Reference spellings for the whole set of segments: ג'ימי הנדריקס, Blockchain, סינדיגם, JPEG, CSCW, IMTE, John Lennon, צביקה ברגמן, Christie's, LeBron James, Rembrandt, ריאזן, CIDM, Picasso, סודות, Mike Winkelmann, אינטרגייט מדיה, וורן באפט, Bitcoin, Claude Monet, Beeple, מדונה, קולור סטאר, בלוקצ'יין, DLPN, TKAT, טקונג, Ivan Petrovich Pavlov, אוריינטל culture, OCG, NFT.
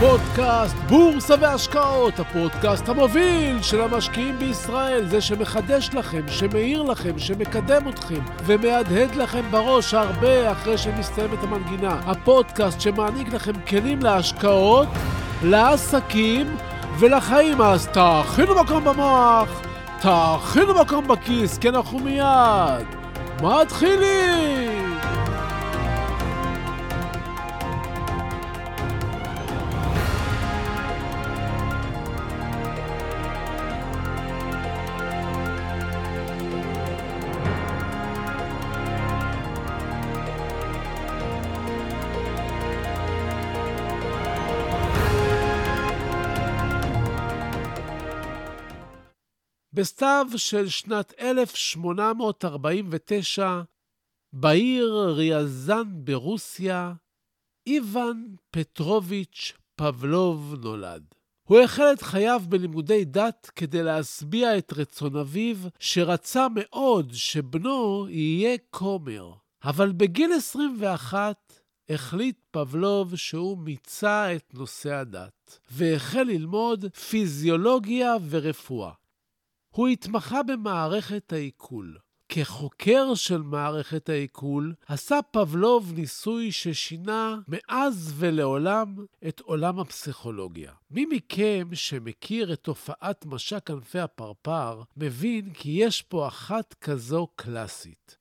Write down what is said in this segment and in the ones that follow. פודקאסט בורסה והשקעות, הפודקאסט המוביל של המשקיעים בישראל, זה שמחדש לכם, שמאיר לכם, שמקדם אתכם ומהדהד לכם בראש הרבה אחרי שמסתיים את המנגינה. הפודקאסט שמעניק לכם כלים להשקעות, לעסקים ולחיים. אז תאכינו מקום במוח, תאכינו מקום בכיס, כן אנחנו מיד מתחילים. בסתיו של שנת 1849, בעיר ריאזן ברוסיה, איוון פטרוביץ' פבלוב נולד. הוא החל את חייו בלימודי דת כדי להשביע את רצון אביו, שרצה מאוד שבנו יהיה כומר. אבל בגיל 21 החליט פבלוב שהוא מיצה את נושא הדת, והחל ללמוד פיזיולוגיה ורפואה. הוא התמחה במערכת העיכול. כחוקר של מערכת העיכול, עשה פבלוב ניסוי ששינה מאז ולעולם את עולם הפסיכולוגיה. מי מכם שמכיר את תופעת משק כנפי הפרפר, מבין כי יש פה אחת כזו קלאסית.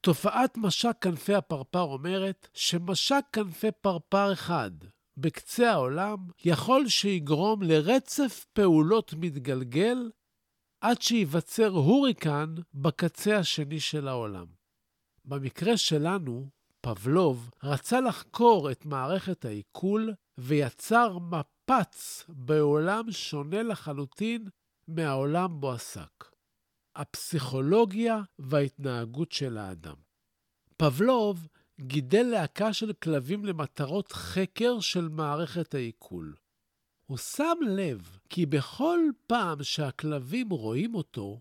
תופעת משק כנפי הפרפר אומרת שמשק כנפי פרפר אחד בקצה העולם יכול שיגרום לרצף פעולות מתגלגל, עד שיווצר הוריקן בקצה השני של העולם. במקרה שלנו, פבלוב רצה לחקור את מערכת העיכול ויצר מפץ בעולם שונה לחלוטין מהעולם בו עסק. הפסיכולוגיה וההתנהגות של האדם. פבלוב גידל להקה של כלבים למטרות חקר של מערכת העיכול. הוא שם לב כי בכל פעם שהכלבים רואים אותו,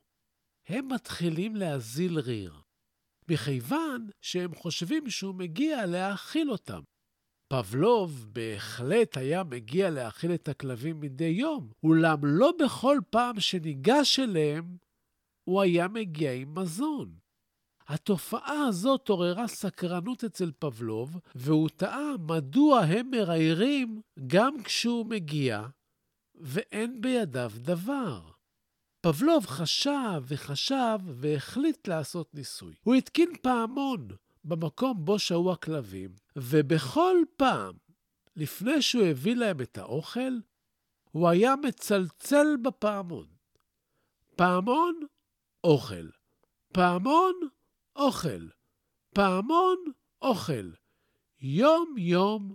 הם מתחילים להזיל ריר, מכיוון שהם חושבים שהוא מגיע להאכיל אותם. פבלוב בהחלט היה מגיע להאכיל את הכלבים מדי יום, אולם לא בכל פעם שניגש אליהם, הוא היה מגיע עם מזון. התופעה הזאת עוררה סקרנות אצל פבלוב, והוא טעה מדוע הם מראירים גם כשהוא מגיע, ואין בידיו דבר. פבלוב חשב וחשב והחליט לעשות ניסוי. הוא התקין פעמון במקום בו שהו הכלבים, ובכל פעם, לפני שהוא הביא להם את האוכל, הוא היה מצלצל בפעמון. פעמון, אוכל. פעמון, אוכל, פעמון, אוכל, יום יום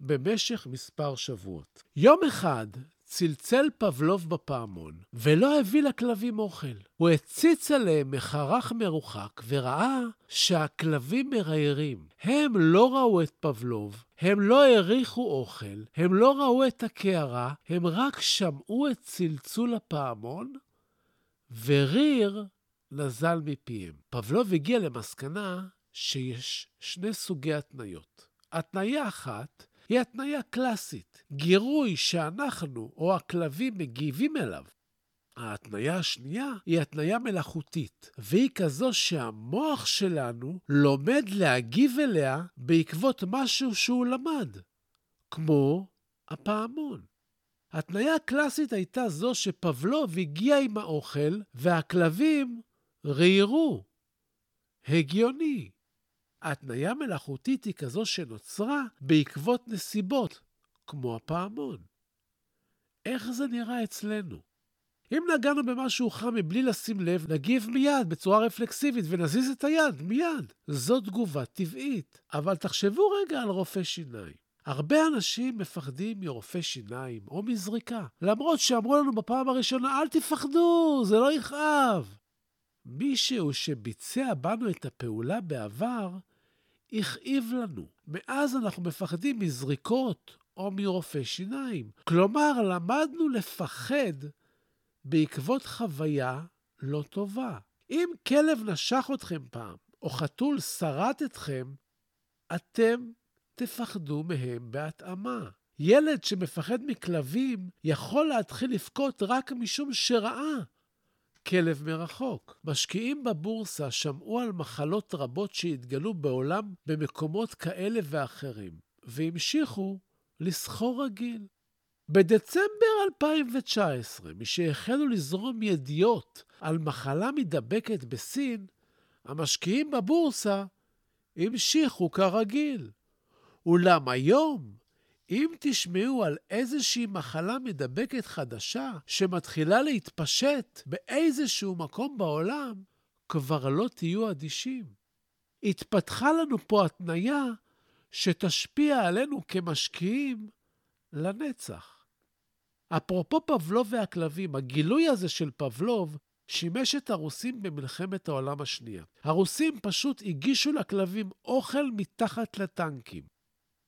במשך מספר שבועות. יום אחד צלצל פבלוב בפעמון ולא הביא לכלבים אוכל. הוא הציץ עליהם מחרך מרוחק וראה שהכלבים מראירים. הם לא ראו את פבלוב, הם לא העריכו אוכל, הם לא ראו את הקערה, הם רק שמעו את צלצול הפעמון וריר נזל מפיהם. פבלוב הגיע למסקנה שיש שני סוגי התניות. התניה אחת היא התניה קלאסית, גירוי שאנחנו או הכלבים מגיבים אליו. ההתניה השנייה היא התניה מלאכותית, והיא כזו שהמוח שלנו לומד להגיב אליה בעקבות משהו שהוא למד, כמו הפעמון. התניה הקלאסית הייתה זו שפבלוב הגיע עם האוכל והכלבים ראירו. הגיוני. התניה מלאכותית היא כזו שנוצרה בעקבות נסיבות, כמו הפעמון. איך זה נראה אצלנו? אם נגענו במשהו חם מבלי לשים לב, נגיב מיד בצורה רפלקסיבית ונזיז את היד מיד. זו תגובה טבעית. אבל תחשבו רגע על רופא שיניים. הרבה אנשים מפחדים מרופא שיניים או מזריקה, למרות שאמרו לנו בפעם הראשונה, אל תפחדו, זה לא יכאב. מישהו שביצע בנו את הפעולה בעבר, יכאיב לנו. מאז אנחנו מפחדים מזריקות או מרופא שיניים. כלומר, למדנו לפחד בעקבות חוויה לא טובה. אם כלב נשך אתכם פעם, או חתול שרט אתכם, אתם תפחדו מהם בהתאמה. ילד שמפחד מכלבים יכול להתחיל לפקוט רק משום שראה כלב מרחוק. משקיעים בבורסה שמעו על מחלות רבות שהתגלו בעולם במקומות כאלה ואחרים, והמשיכו לסחור רגיל. בדצמבר 2019, משהחלו לזרום ידיעות על מחלה מדבקת בסין, המשקיעים בבורסה המשיכו כרגיל. אולם היום, אם תשמעו על איזושהי מחלה מדבקת חדשה שמתחילה להתפשט באיזשהו מקום בעולם, כבר לא תהיו אדישים. התפתחה לנו פה התניה שתשפיע עלינו כמשקיעים לנצח. אפרופו פבלוב והכלבים, הגילוי הזה של פבלוב שימש את הרוסים במלחמת העולם השנייה. הרוסים פשוט הגישו לכלבים אוכל מתחת לטנקים.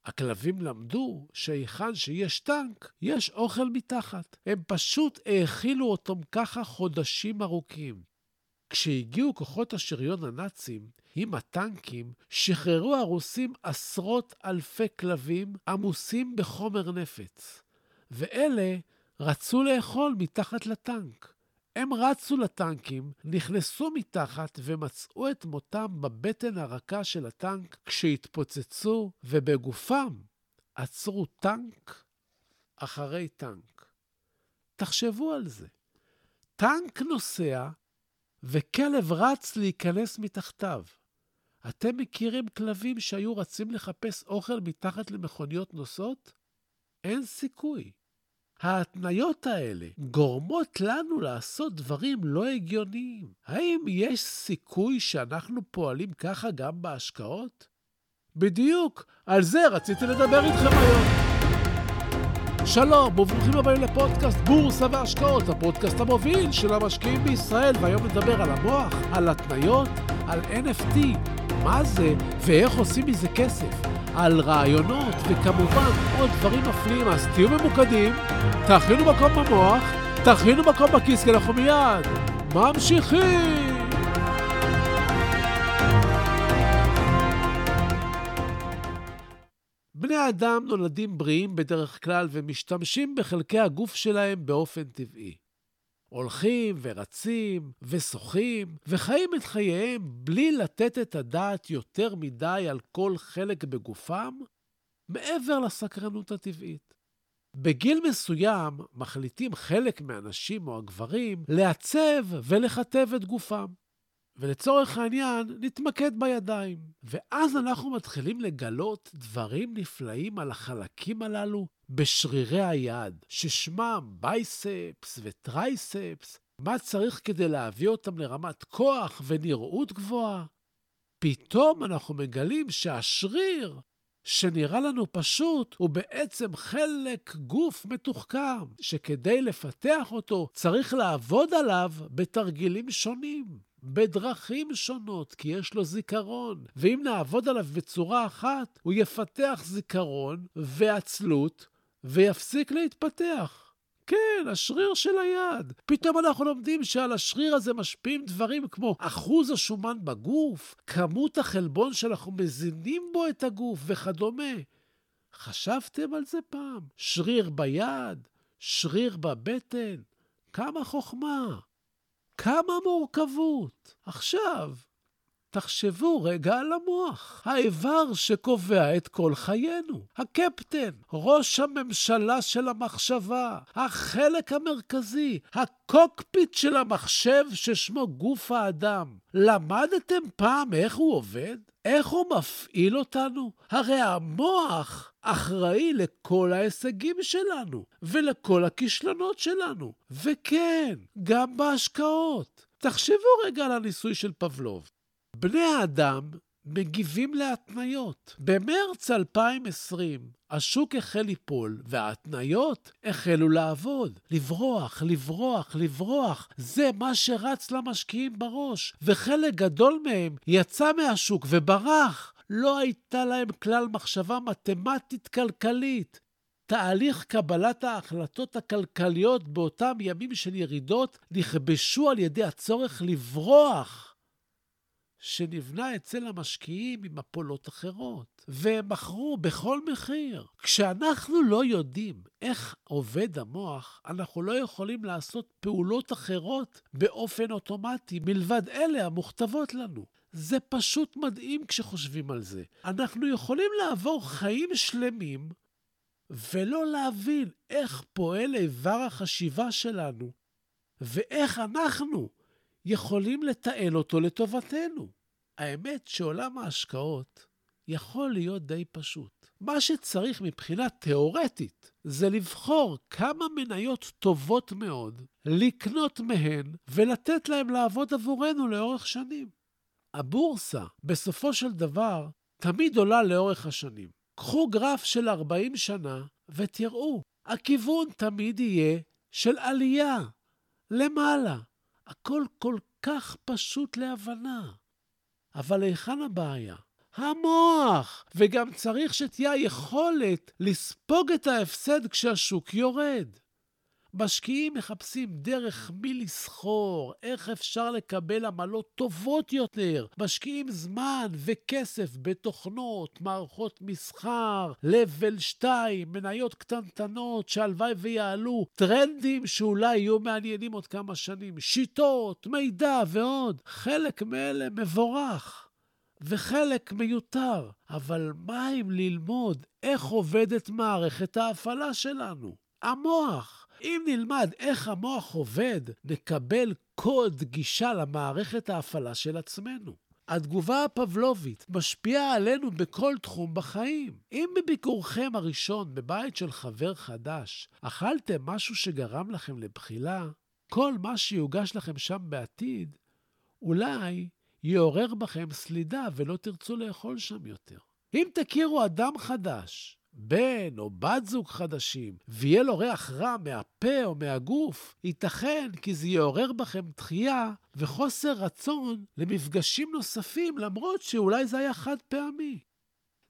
הכלבים למדו שהיכן שיש טנק, יש אוכל מתחת. הם פשוט האכילו אותם ככה חודשים ארוכים. כשהגיעו כוחות השריון הנאצים עם הטנקים, שחררו הרוסים עשרות אלפי כלבים עמוסים בחומר נפץ. ואלה רצו לאכול מתחת לטנק. הם רצו לטנקים, נכנסו מתחת ומצאו את מותם בבטן הרכה של הטנק כשהתפוצצו, ובגופם עצרו טנק אחרי טנק. תחשבו על זה. טנק נוסע וכלב רץ להיכנס מתחתיו. אתם מכירים כלבים שהיו רצים לחפש אוכל מתחת למכוניות נוסעות? אין סיכוי. ההתניות האלה גורמות לנו לעשות דברים לא הגיוניים. האם יש סיכוי שאנחנו פועלים ככה גם בהשקעות? בדיוק, על זה רציתי לדבר איתכם היום. שלום, וברוכים הבאים לפודקאסט בורסה והשקעות, הפודקאסט המוביל של המשקיעים בישראל, והיום נדבר על המוח, על התניות, על NFT, מה זה ואיך עושים מזה כסף. על רעיונות וכמובן עוד דברים מפליאים, אז תהיו ממוקדים, תכינו מקום במוח, תכינו מקום בכיס, כי אנחנו מיד ממשיכים. בני אדם נולדים בריאים בדרך כלל ומשתמשים בחלקי הגוף שלהם באופן טבעי. הולכים ורצים ושוחים וחיים את חייהם בלי לתת את הדעת יותר מדי על כל חלק בגופם מעבר לסקרנות הטבעית. בגיל מסוים מחליטים חלק מהנשים או הגברים לעצב ולכתב את גופם. ולצורך העניין נתמקד בידיים. ואז אנחנו מתחילים לגלות דברים נפלאים על החלקים הללו בשרירי היד, ששמם בייספס וטרייספס, מה צריך כדי להביא אותם לרמת כוח ונראות גבוהה. פתאום אנחנו מגלים שהשריר שנראה לנו פשוט הוא בעצם חלק גוף מתוחכם, שכדי לפתח אותו צריך לעבוד עליו בתרגילים שונים. בדרכים שונות, כי יש לו זיכרון, ואם נעבוד עליו בצורה אחת, הוא יפתח זיכרון ועצלות ויפסיק להתפתח. כן, השריר של היד. פתאום אנחנו לומדים שעל השריר הזה משפיעים דברים כמו אחוז השומן בגוף, כמות החלבון שאנחנו מזינים בו את הגוף וכדומה. חשבתם על זה פעם? שריר ביד, שריר בבטן, כמה חוכמה. כמה מורכבות. עכשיו, תחשבו רגע על המוח, האיבר שקובע את כל חיינו, הקפטן, ראש הממשלה של המחשבה, החלק המרכזי, הקוקפיט של המחשב ששמו גוף האדם. למדתם פעם איך הוא עובד? איך הוא מפעיל אותנו? הרי המוח אחראי לכל ההישגים שלנו ולכל הכישלונות שלנו. וכן, גם בהשקעות. תחשבו רגע על הניסוי של פבלוב. בני האדם מגיבים להתניות. במרץ 2020 השוק החל ליפול וההתניות החלו לעבוד. לברוח. זה מה שרץ למשקיעים בראש. וחלק גדול מהם יצא מהשוק וברח. לא הייתה להם כלל מחשבה מתמטית כלכלית. תהליך קבלת ההחלטות הכלכליות באותם ימים של ירידות נכבשו על ידי הצורך לברוח. שנבנה אצל המשקיעים עם אפולות אחרות, והם מכרו בכל מחיר. כשאנחנו לא יודעים איך עובד המוח, אנחנו לא יכולים לעשות פעולות אחרות באופן אוטומטי, מלבד אלה המוכתבות לנו. זה פשוט מדהים כשחושבים על זה. אנחנו יכולים לעבור חיים שלמים, ולא להבין איך פועל איבר החשיבה שלנו, ואיך אנחנו יכולים לתעל אותו לטובתנו. האמת שעולם ההשקעות יכול להיות די פשוט. מה שצריך מבחינה תיאורטית זה לבחור כמה מניות טובות מאוד, לקנות מהן ולתת להם לעבוד עבורנו לאורך שנים. הבורסה בסופו של דבר תמיד עולה לאורך השנים. קחו גרף של 40 שנה ותראו, הכיוון תמיד יהיה של עלייה למעלה. הכל כל כך פשוט להבנה. אבל היכן הבעיה? המוח! וגם צריך שתהיה יכולת לספוג את ההפסד כשהשוק יורד. משקיעים מחפשים דרך מי לסחור, איך אפשר לקבל עמלות טובות יותר. משקיעים זמן וכסף בתוכנות, מערכות מסחר, לבל 2, מניות קטנטנות שהלוואי ויעלו, טרנדים שאולי יהיו מעניינים עוד כמה שנים, שיטות, מידע ועוד. חלק מאלה מבורך וחלק מיותר, אבל מה אם ללמוד איך עובדת מערכת ההפעלה שלנו? המוח. אם נלמד איך המוח עובד, נקבל קוד גישה למערכת ההפעלה של עצמנו. התגובה הפבלובית משפיעה עלינו בכל תחום בחיים. אם בביקורכם הראשון בבית של חבר חדש, אכלתם משהו שגרם לכם לבחילה, כל מה שיוגש לכם שם בעתיד, אולי יעורר בכם סלידה ולא תרצו לאכול שם יותר. אם תכירו אדם חדש, בן או בת זוג חדשים, ויהיה לו ריח רע מהפה או מהגוף, ייתכן כי זה יעורר בכם דחייה וחוסר רצון למפגשים נוספים, למרות שאולי זה היה חד פעמי.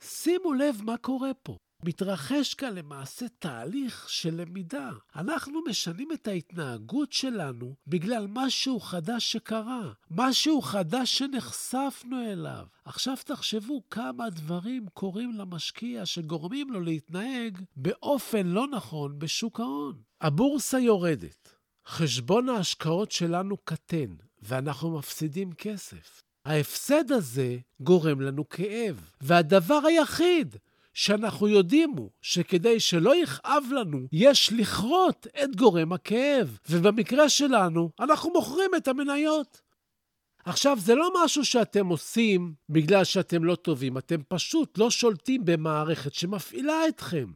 שימו לב מה קורה פה. מתרחש כאן למעשה תהליך של למידה. אנחנו משנים את ההתנהגות שלנו בגלל משהו חדש שקרה, משהו חדש שנחשפנו אליו. עכשיו תחשבו כמה דברים קורים למשקיע שגורמים לו להתנהג באופן לא נכון בשוק ההון. הבורסה יורדת, חשבון ההשקעות שלנו קטן ואנחנו מפסידים כסף. ההפסד הזה גורם לנו כאב, והדבר היחיד שאנחנו יודעים הוא שכדי שלא יכאב לנו, יש לכרות את גורם הכאב. ובמקרה שלנו, אנחנו מוכרים את המניות. עכשיו, זה לא משהו שאתם עושים בגלל שאתם לא טובים. אתם פשוט לא שולטים במערכת שמפעילה אתכם.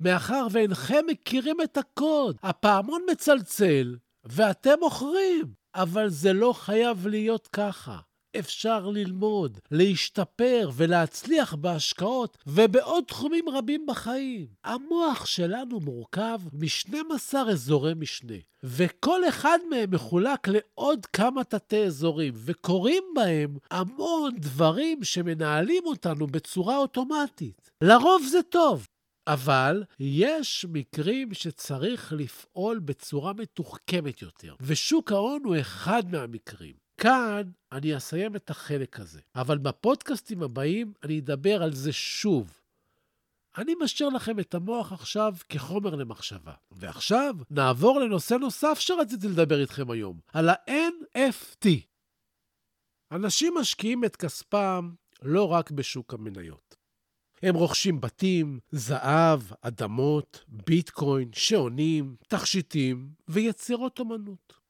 מאחר ואינכם מכירים את הקוד, הפעמון מצלצל ואתם מוכרים. אבל זה לא חייב להיות ככה. אפשר ללמוד, להשתפר ולהצליח בהשקעות ובעוד תחומים רבים בחיים. המוח שלנו מורכב מ12 אזורי משנה, וכל אחד מהם מחולק לעוד כמה תתי אזורים, וקוראים בהם המון דברים שמנהלים אותנו בצורה אוטומטית. לרוב זה טוב, אבל יש מקרים שצריך לפעול בצורה מתוחכמת יותר, ושוק ההון הוא אחד מהמקרים. כאן אני אסיים את החלק הזה, אבל בפודקאסטים הבאים אני אדבר על זה שוב. אני משאיר לכם את המוח עכשיו כחומר למחשבה. ועכשיו נעבור לנושא נוסף שרציתי לדבר איתכם היום, על ה-NFT. אנשים משקיעים את כספם לא רק בשוק המניות. הם רוכשים בתים, זהב, אדמות, ביטקוין, שעונים, תכשיטים ויצירות אומנות.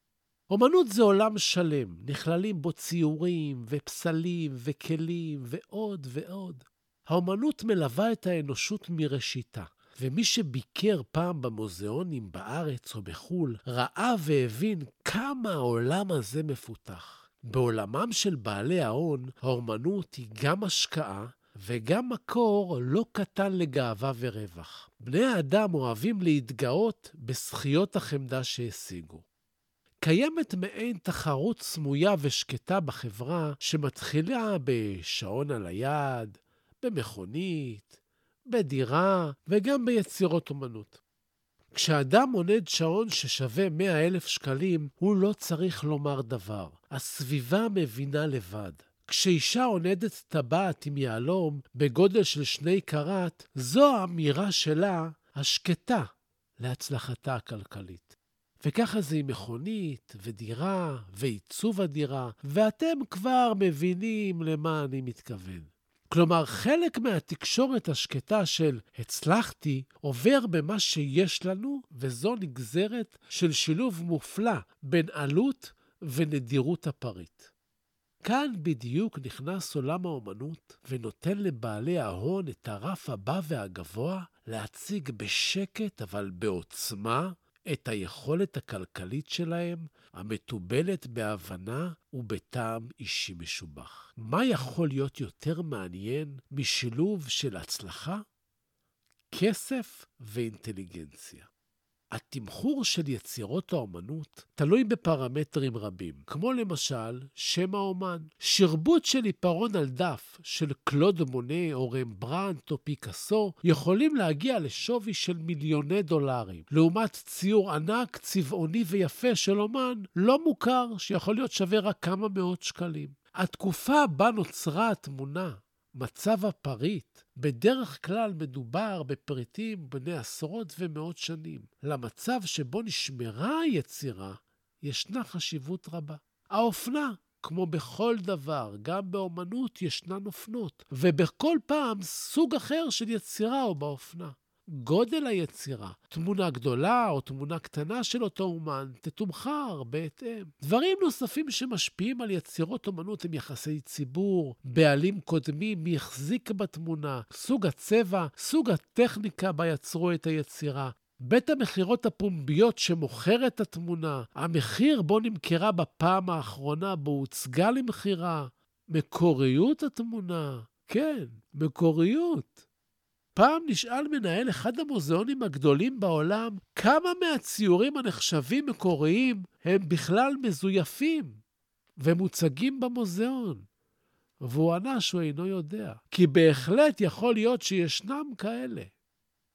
אומנות זה עולם שלם, נכללים בו ציורים ופסלים וכלים ועוד ועוד. האומנות מלווה את האנושות מראשיתה, ומי שביקר פעם במוזיאונים בארץ או בחול, ראה והבין כמה העולם הזה מפותח. בעולמם של בעלי ההון, האומנות היא גם השקעה, וגם מקור לא קטן לגאווה ורווח. בני האדם אוהבים להתגאות בזכיות החמדה שהשיגו. קיימת מעין תחרות סמויה ושקטה בחברה שמתחילה בשעון על היד, במכונית, בדירה וגם ביצירות אומנות. כשאדם עונד שעון ששווה 100,000 שקלים, הוא לא צריך לומר דבר. הסביבה מבינה לבד. כשאישה עונדת טבעת עם יהלום בגודל של 2 קראט, זו האמירה שלה השקטה להצלחתה הכלכלית. וככה זה עם מכונית ודירה ועיצוב הדירה, ואתם כבר מבינים למה אני מתכוון. כלומר, חלק מהתקשורת השקטה של הצלחתי עובר במה שיש לנו, וזו נגזרת של שילוב מופלא בין עלות ונדירות הפריט. כאן בדיוק נכנס עולם האומנות ונותן לבעלי ההון את הרף הבא והגבוה להציג בשקט אבל בעוצמה את היכולת הכלכלית שלהם, המטובלת בהבנה ובטעם אישי משובח. מה יכול להיות יותר מעניין משילוב של הצלחה, כסף ואינטליגנציה? התמחור של יצירות האומנות תלוי בפרמטרים רבים, כמו למשל שם האומן. שרבוט של עיפרון על דף של קלוד מונה או רמברנט או פיקאסו יכולים להגיע לשווי של $מיליוני, לעומת ציור ענק, צבעוני ויפה של אומן לא מוכר שיכול להיות שווה רק כמה מאות שקלים. התקופה בה נוצרה התמונה, מצב הפריט, בדרך כלל מדובר בפריטים בני עשרות ומאות שנים. למצב שבו נשמרה היצירה ישנה חשיבות רבה. האופנה, כמו בכל דבר, גם באומנות ישנן אופנות, ובכל פעם סוג אחר של יצירה או באופנה. גודל היצירה, תמונה גדולה או תמונה קטנה של אותו אומן, תתומחר בהתאם. דברים נוספים שמשפיעים על יצירות אומנות הם יחסי ציבור, בעלים קודמים, מי החזיק בתמונה, סוג הצבע, סוג הטכניקה בה יצרו את היצירה, בית המחירות הפומביות שמוכר את התמונה, המחיר בו נמכרה בפעם האחרונה, בו הוצגה למחירה, מקוריות התמונה, כן, מקוריות. פעם נשאל מנהל אחד המוזיאונים הגדולים בעולם, כמה מהציורים הנחשבים מקוריים הם בכלל מזויפים ומוצגים במוזיאון? והוא ענה שהוא אינו יודע, כי בהחלט יכול להיות שישנם כאלה.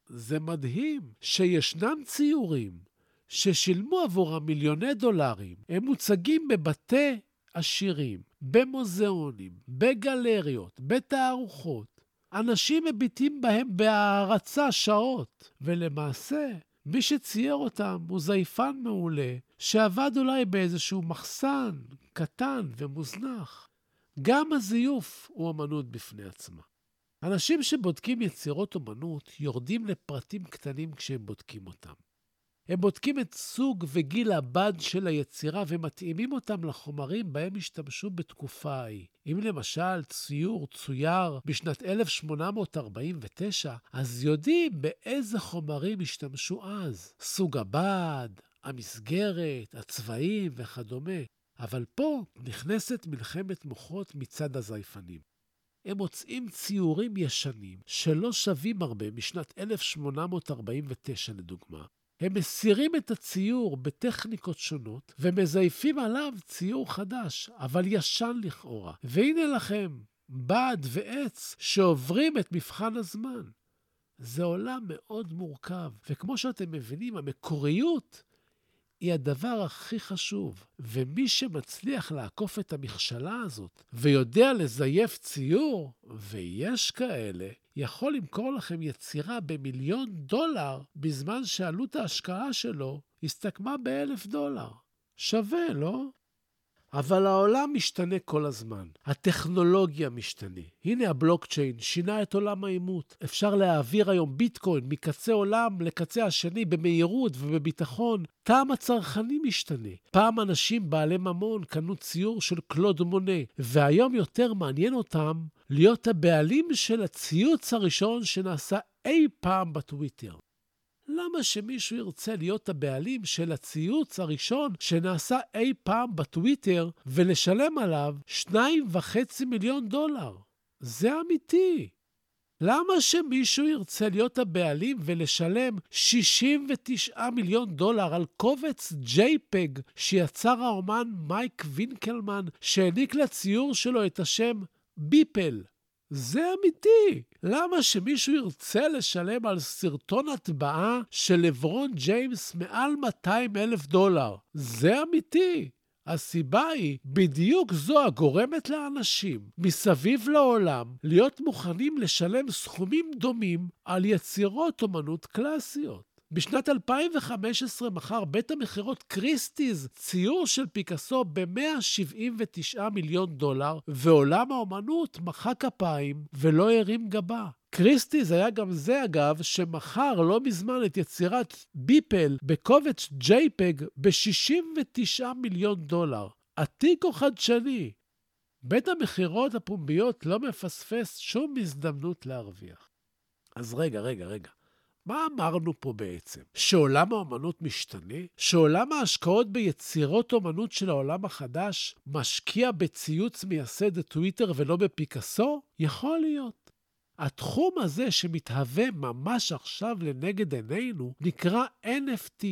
זה מדהים שישנם ציורים ששילמו עבורם $מיליוני, הם מוצגים בבתי עשירים, במוזיאונים, בגלריות, בתערוכות. אנשים מביטים בהם בהערצה שעות, ולמעשה מי שצייר אותם הוא זייפן מעולה, שעבד אולי באיזשהו מחסן קטן ומוזנח. גם הזיוף הוא אמנות בפני עצמה. אנשים שבודקים יצירות אמנות יורדים לפרטים קטנים כשהם בודקים אותם. הם בודקים את סוג וגיל הבד של היצירה ומתאימים אותם לחומרים בהם השתמשו בתקופה ההיא. אם למשל ציור צויר בשנת 1849, אז יודעים באיזה חומרים השתמשו אז. סוג הבד, המסגרת, הצבעים וכדומה. אבל פה נכנסת מלחמת מוחות מצד הזייפנים. הם מוצאים ציורים ישנים שלא שווים הרבה משנת 1849 לדוגמה. הם מסירים את הציור בטכניקות שונות ומזייפים עליו ציור חדש, אבל ישן לכאורה. והנה לכם, בד ועץ שעוברים את מבחן הזמן. זה עולם מאוד מורכב, וכמו שאתם מבינים, המקוריות היא הדבר הכי חשוב. ומי שמצליח לעקוף את המכשלה הזאת ויודע לזייף ציור, ויש כאלה, יכול למכור לכם יצירה $1,000,000 בזמן שעלות ההשקעה שלו הסתכמה $1,000. שווה, לא? אבל העולם משתנה כל הזמן. הטכנולוגיה משתנה. הנה הבלוקצ'יין שינה את עולם האימות. אפשר להעביר היום ביטקוין מקצה עולם לקצה השני במהירות ובביטחון. טעם הצרכני משתנה. פעם אנשים בעלי ממון קנו ציור של קלוד מונה, והיום יותר מעניין אותם להיות הבעלים של הציוץ הראשון שנעשה אי פעם בטוויטר. למה שמישהו ירצה להיות הבעלים של הציוץ הראשון שנעשה אי פעם בטוויטר ולשלם עליו $2.5 מיליון? זה אמיתי. למה שמישהו ירצה להיות הבעלים ולשלם $69 מיליון על קובץ JPEG שיצר האומן מייק וינקלמן שהעניק לציור שלו את השם ביפל? זה אמיתי. למה שמישהו ירצה לשלם על סרטון הטבעה של לברון ג'יימס מעל $200,000? זה אמיתי. הסיבה היא בדיוק זו הגורמת לאנשים מסביב לעולם להיות מוכנים לשלם סכומים דומים על יצירות אומנות קלאסיות. בשנת 2015 מכר בית המכירות קריסטיז ציור של פיקאסו ב$179 מיליון, ועולם האומנות מחא כפיים ולא הרים גבה. קריסטיז היה גם זה, אגב, שמכר לא מזמן את יצירת ביפל בקובץ JPEG ב$69 מיליון. עתיק או חדשני? בית המכירות הפומביות לא מפספס שום הזדמנות להרוויח. אז רגע. מה אמרנו פה בעצם? שעולם האמנות משתנה? שעולם ההשקעות ביצירות אמנות של העולם החדש משקיע בציוץ מייסד הטוויטר ולא בפיקאסו? יכול להיות. התחום הזה שמתהווה ממש עכשיו לנגד עינינו נקרא NFT,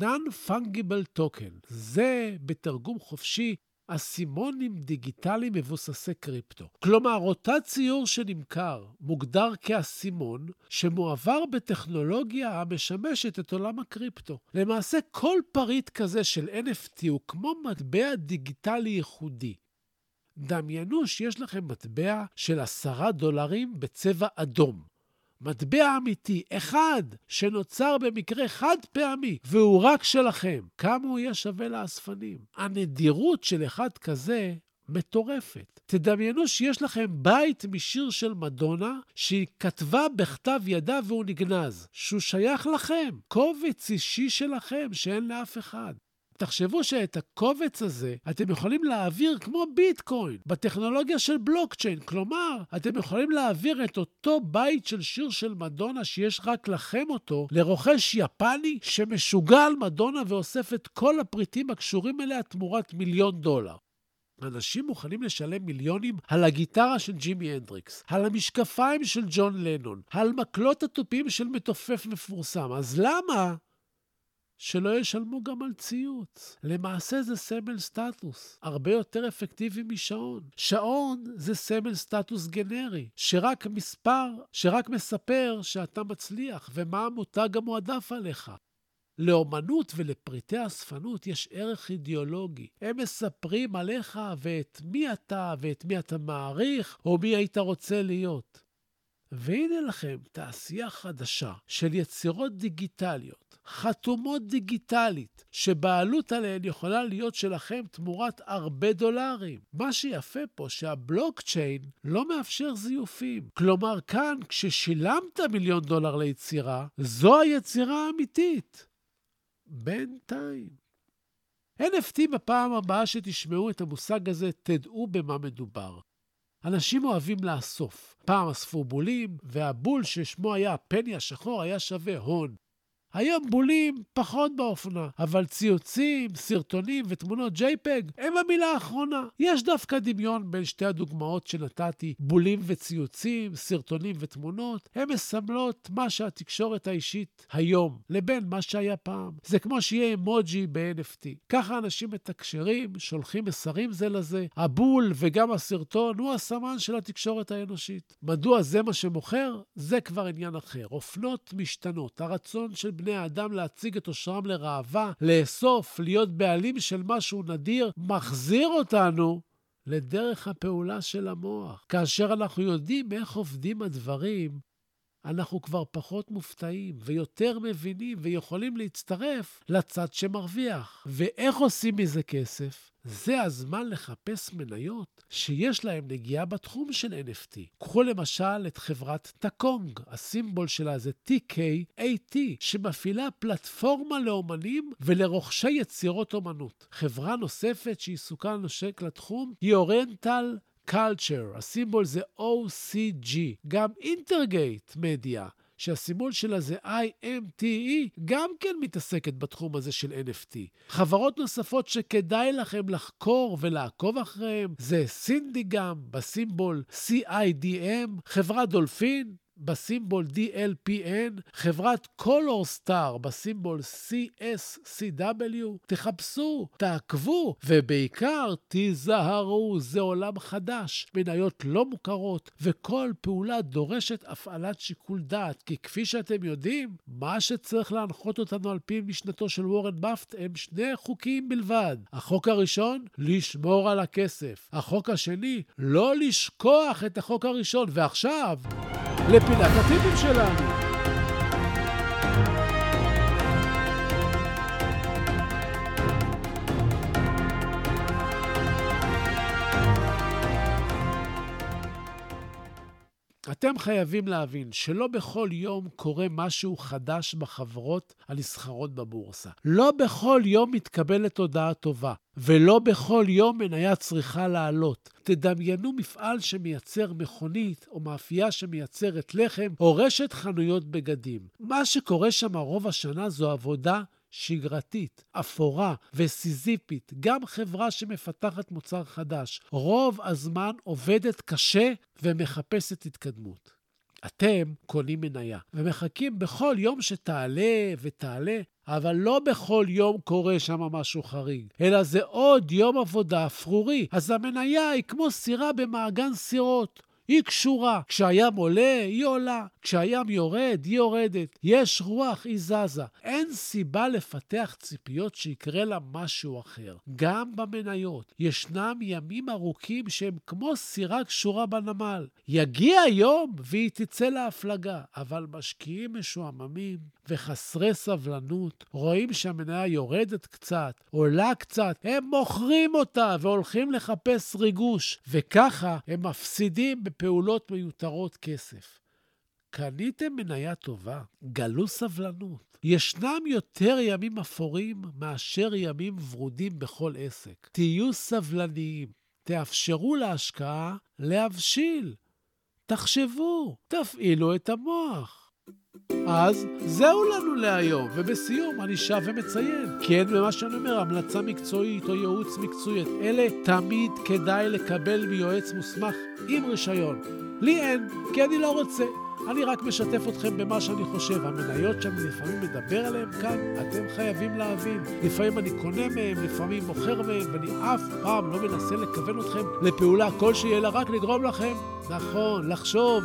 Non-Fungible Token. זה בתרגום חופשי אסימונים דיגיטליים מבוססי קריפטו. כלומר, אותה ציור שנמכר מוגדר כאסימון שמועבר בטכנולוגיה המשמשת את עולם הקריפטו. למעשה, כל פריט כזה של NFT הוא כמו מטבע דיגיטלי ייחודי. דמיינו שיש לכם מטבע של $10 בצבע אדום. מטבע אמיתי, אחד, שנוצר במקרה חד פעמי, והוא רק שלכם. כמה הוא יהיה שווה לאספנים? הנדירות של אחד כזה מטורפת. תדמיינו שיש לכם בית משיר של מדונה, שהיא כתבה בכתב ידה והוא נגנז, שהוא שייך לכם, קובץ אישי שלכם שאין לאף אחד. תחשבו שאת הקובץ הזה אתם יכולים להעביר כמו ביטקוין בטכנולוגיה של בלוקצ'יין. כלומר, אתם יכולים להעביר את אותו בית של שיר של מדונה שיש רק לכם אותו לרוכש יפני שמשוגע על מדונה ואוסף את כל הפריטים הקשורים אליה תמורת $1,000,000. אנשים מוכנים לשלם מיליונים על הגיטרה של ג'ימי הנדריקס, על המשקפיים של ג'ון לנון, על מקלות התופים של מתופף מפורסם. אז למה שלא ישלמו גם על ציוץ? למעשה זה סמל סטטוס, הרבה יותר אפקטיבי משעון. שעון זה סמל סטטוס גנרי, שרק מספר שאתה מצליח ומה המותג המועדף עליך. לאומנות ולפריטי הספנות יש ערך אידיאולוגי. הם מספרים עליך ואת מי אתה מעריך או מי היית רוצה להיות. והנה לכם תעשייה חדשה של יצירות דיגיטליות, חתומות דיגיטלית, שבעלות עליהן יכולה להיות שלכם תמורת הרבה $. מה שיפה פה שהבלוקצ'יין לא מאפשר זיופים. כלומר, כאן כששילמת $1,000,000 ליצירה, זו היצירה האמיתית. בינתיים. NFT, בפעם הבאה שתשמעו את המושג הזה, תדעו במה מדובר. אנשים אוהבים לאסוף. פעם אספו בולים, והבול ששמו היה הפני השחור היה שווה הון. היום בולים פחות באופנה, אבל ציוצים, סרטונים ותמונות JPEG הם המילה האחרונה. יש דווקא דמיון בין שתי הדוגמאות שנתתי, בולים וציוצים, סרטונים ותמונות, הם מסמלות מה שהתקשורת האישית היום, לבין מה שהיה פעם. זה כמו שיהיה אמוג'י ב-NFT. ככה אנשים מתקשרים, שולחים מסרים זה לזה, הבול וגם הסרטון הוא הסמן של התקשורת האנושית. מדוע זה מה שמוכר? זה כבר עניין אחר. אופנות משתנות, הרצון של בני האדם להציג את אושרם לראווה, לאסוף, להיות בעלים של משהו נדיר, מחזיר אותנו לדרך הפעולה של המוח. כאשר אנחנו יודעים איך עובדים הדברים, אנחנו כבר פחות מופתעים ויותר מבינים ויכולים להצטרף לצד שמרוויח. ואיך עושים מזה כסף? זה הזמן לחפש מניות שיש להם נגיעה בתחום של NFT. קחו למשל את חברת טקונג, הסימבול שלה זה TKAT, שמפעילה פלטפורמה לאומנים ולרוכשי יצירות אומנות. חברה נוספת שעיסוקה נושק לתחום היא אוריינטל culture, הסימבול זה OCG, גם אינטרגייט מדיה, שהסימול שלה זה IMTE, גם כן מתעסקת בתחום הזה של NFT. חברות נוספות שכדאי לכם לחקור ולעקוב אחריהם, זה סינדיגם, בסימבול CIDM, חברה דולפין, בסימבול DLPN, חברת קולור סטאר בסימבול CSCW, תחפשו, תעקבו, ובעיקר תיזהרו, זה עולם חדש, מניות לא מוכרות, וכל פעולה דורשת הפעלת שיקול דעת, כי כפי שאתם יודעים, מה שצריך להנחות אותנו על פי משנתו של וורן באפט, הם שני חוקים בלבד. החוק הראשון, לשמור על הכסף. החוק השני, לא לשכוח את החוק הראשון. ועכשיו, לפינת הטיפים שלנו. אתם חייבים להבין שלא בכל יום קורה משהו חדש בחברות הנסחרות בבורסה. לא בכל יום מתקבלת הודעה טובה, ולא בכל יום מניה צריכה לעלות. תדמיינו מפעל שמייצר מכונית, או מאפייה שמייצרת לחם, או רשת חנויות בגדים. מה שקורה שם רוב השנה זו עבודה שגרתית, אפורה וסיזיפית. גם חברה שמפתחת מוצר חדש, רוב הזמן עובדת קשה ומחפשת התקדמות. אתם קונים מניה ומחכים בכל יום שתעלה ותעלה, אבל לא בכל יום קורה שם משהו חריג, אלא זה עוד יום עבודה אפרורי. אז המניה היא כמו סירה במעגן סירות. היא קשורה. כשהים עולה, היא עולה. כשהים יורד, היא יורדת. יש רוח, היא זזה. אין סיבה לפתח ציפיות שיקרה לה משהו אחר. גם במניות, ישנם ימים ארוכים שהם כמו סירה קשורה בנמל. יגיע יום והיא תצא להפלגה, אבל משקיעים משועממים וחסרי סבלנות, רואים שהמניה יורדת קצת, עולה קצת, הם מוכרים אותה והולכים לחפש ריגוש, וככה הם מפסידים בפעולות מיותרות כסף. קניתם מניה טובה, גלו סבלנות. ישנם יותר ימים אפורים מאשר ימים ורודים בכל עסק. תהיו סבלניים, תאפשרו להשקעה להבשיל. תחשבו, תפעילו את המוח. אז זהו לנו להיום, ובסיום אני שב ומציין, כי אין במה שאני אומר המלצה מקצועית או ייעוץ מקצועית, אלה תמיד כדאי לקבל מיועץ מוסמך עם רישיון. לי אין, כי אני לא רוצה. אני רק משתף אתכם במה שאני חושב. המניות שאני לפעמים מדבר עליהן כאן, אתם חייבים להבין. לפעמים אני קונה מהם, לפעמים מוכר מהם, ואני אף פעם לא מנסה לכוון אתכם לפעולה כלשהי, אלא רק לגרום לכם, נכון, לחשוב,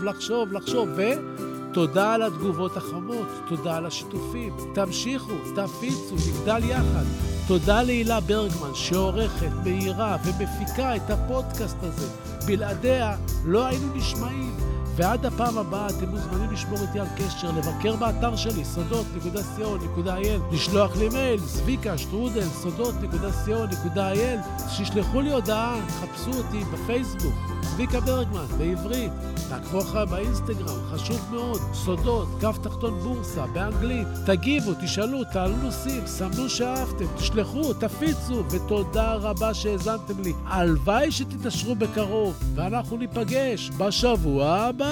תודה על התגובות החמות, תודה על השיתופים, תמשיכו, תפיצו, נגדל יחד. תודה להילה ברגמן שעורכת, מהירה ומפיקה את הפודקאסט הזה. בלעדיה לא היינו נשמעים. ועד הפעם הבאה אתם מוזמנים לשמור איתי על קשר, לבקר באתר שלי sodot.co.il, לשלוח לי מייל zvika@sodot.co.il, שישלחו לי הודעה, חפשו אותי בפייסבוק צביקה ברגמן בעברית, תעקבו אחרי באינסטגרם, חשוב מאוד, סודות _ בורסה באנגלית. תגיבו, תשאלו, תעלו נושאים, סמנו שאהבתם, תשלחו, תפיצו, ותודה רבה שהזנתם לי. הלוואי שתתעשרו בקרוב, ואנחנו ניפגש בשבוע הבא.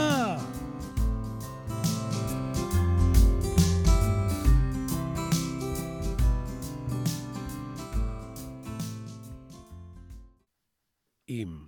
עם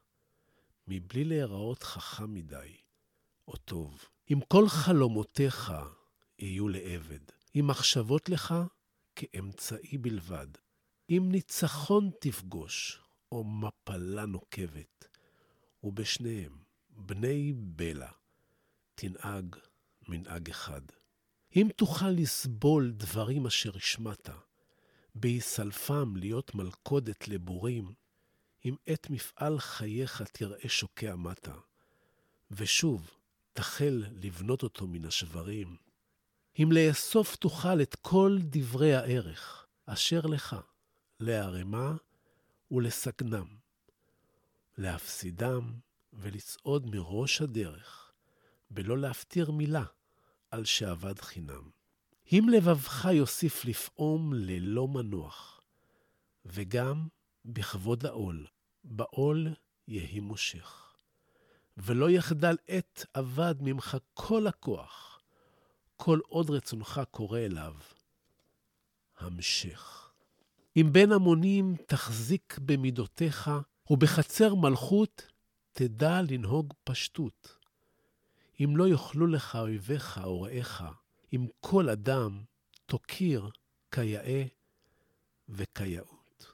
מבלי להיראות חכם מדי או טוב, אם כל חלומותיך יהיו לעבד, אם מחשבות לך כאמצעי בלבד, אם ניצחון תפגוש או מפלה נוקבת, ובשניהם בני בלה, תנהג מנהג אחד. אם תוכל לסבול דברים אשר השמעת, בהיסלפם להיות מלכודת לבורים, אם את מפעל חייך תראה שוקע מטה, ושוב תחל לבנות אותו מן השברים, אם לאסוף תוכל את כל דברי הערך, אשר לך, להרמה ולסכנם, להפסידם ולצעוד מראש הדרך, בלא להפטיר מילה על שעבד חינם. אם לבבך יוסיף לפעום ללא מנוח, וגם בכבוד העול, בעול יהי מושך. ולא יחדל עת עבד ממך כל הכוח, כל עוד רצונך קורא אליו. המשך. אם בין המונים תחזיק במידותיך, ובחצר מלכות תדע לנהוג פשטות. אם לא יוכלו לך אויביך או רעיך, אם כל אדם תוקיר כיאה וכיאות.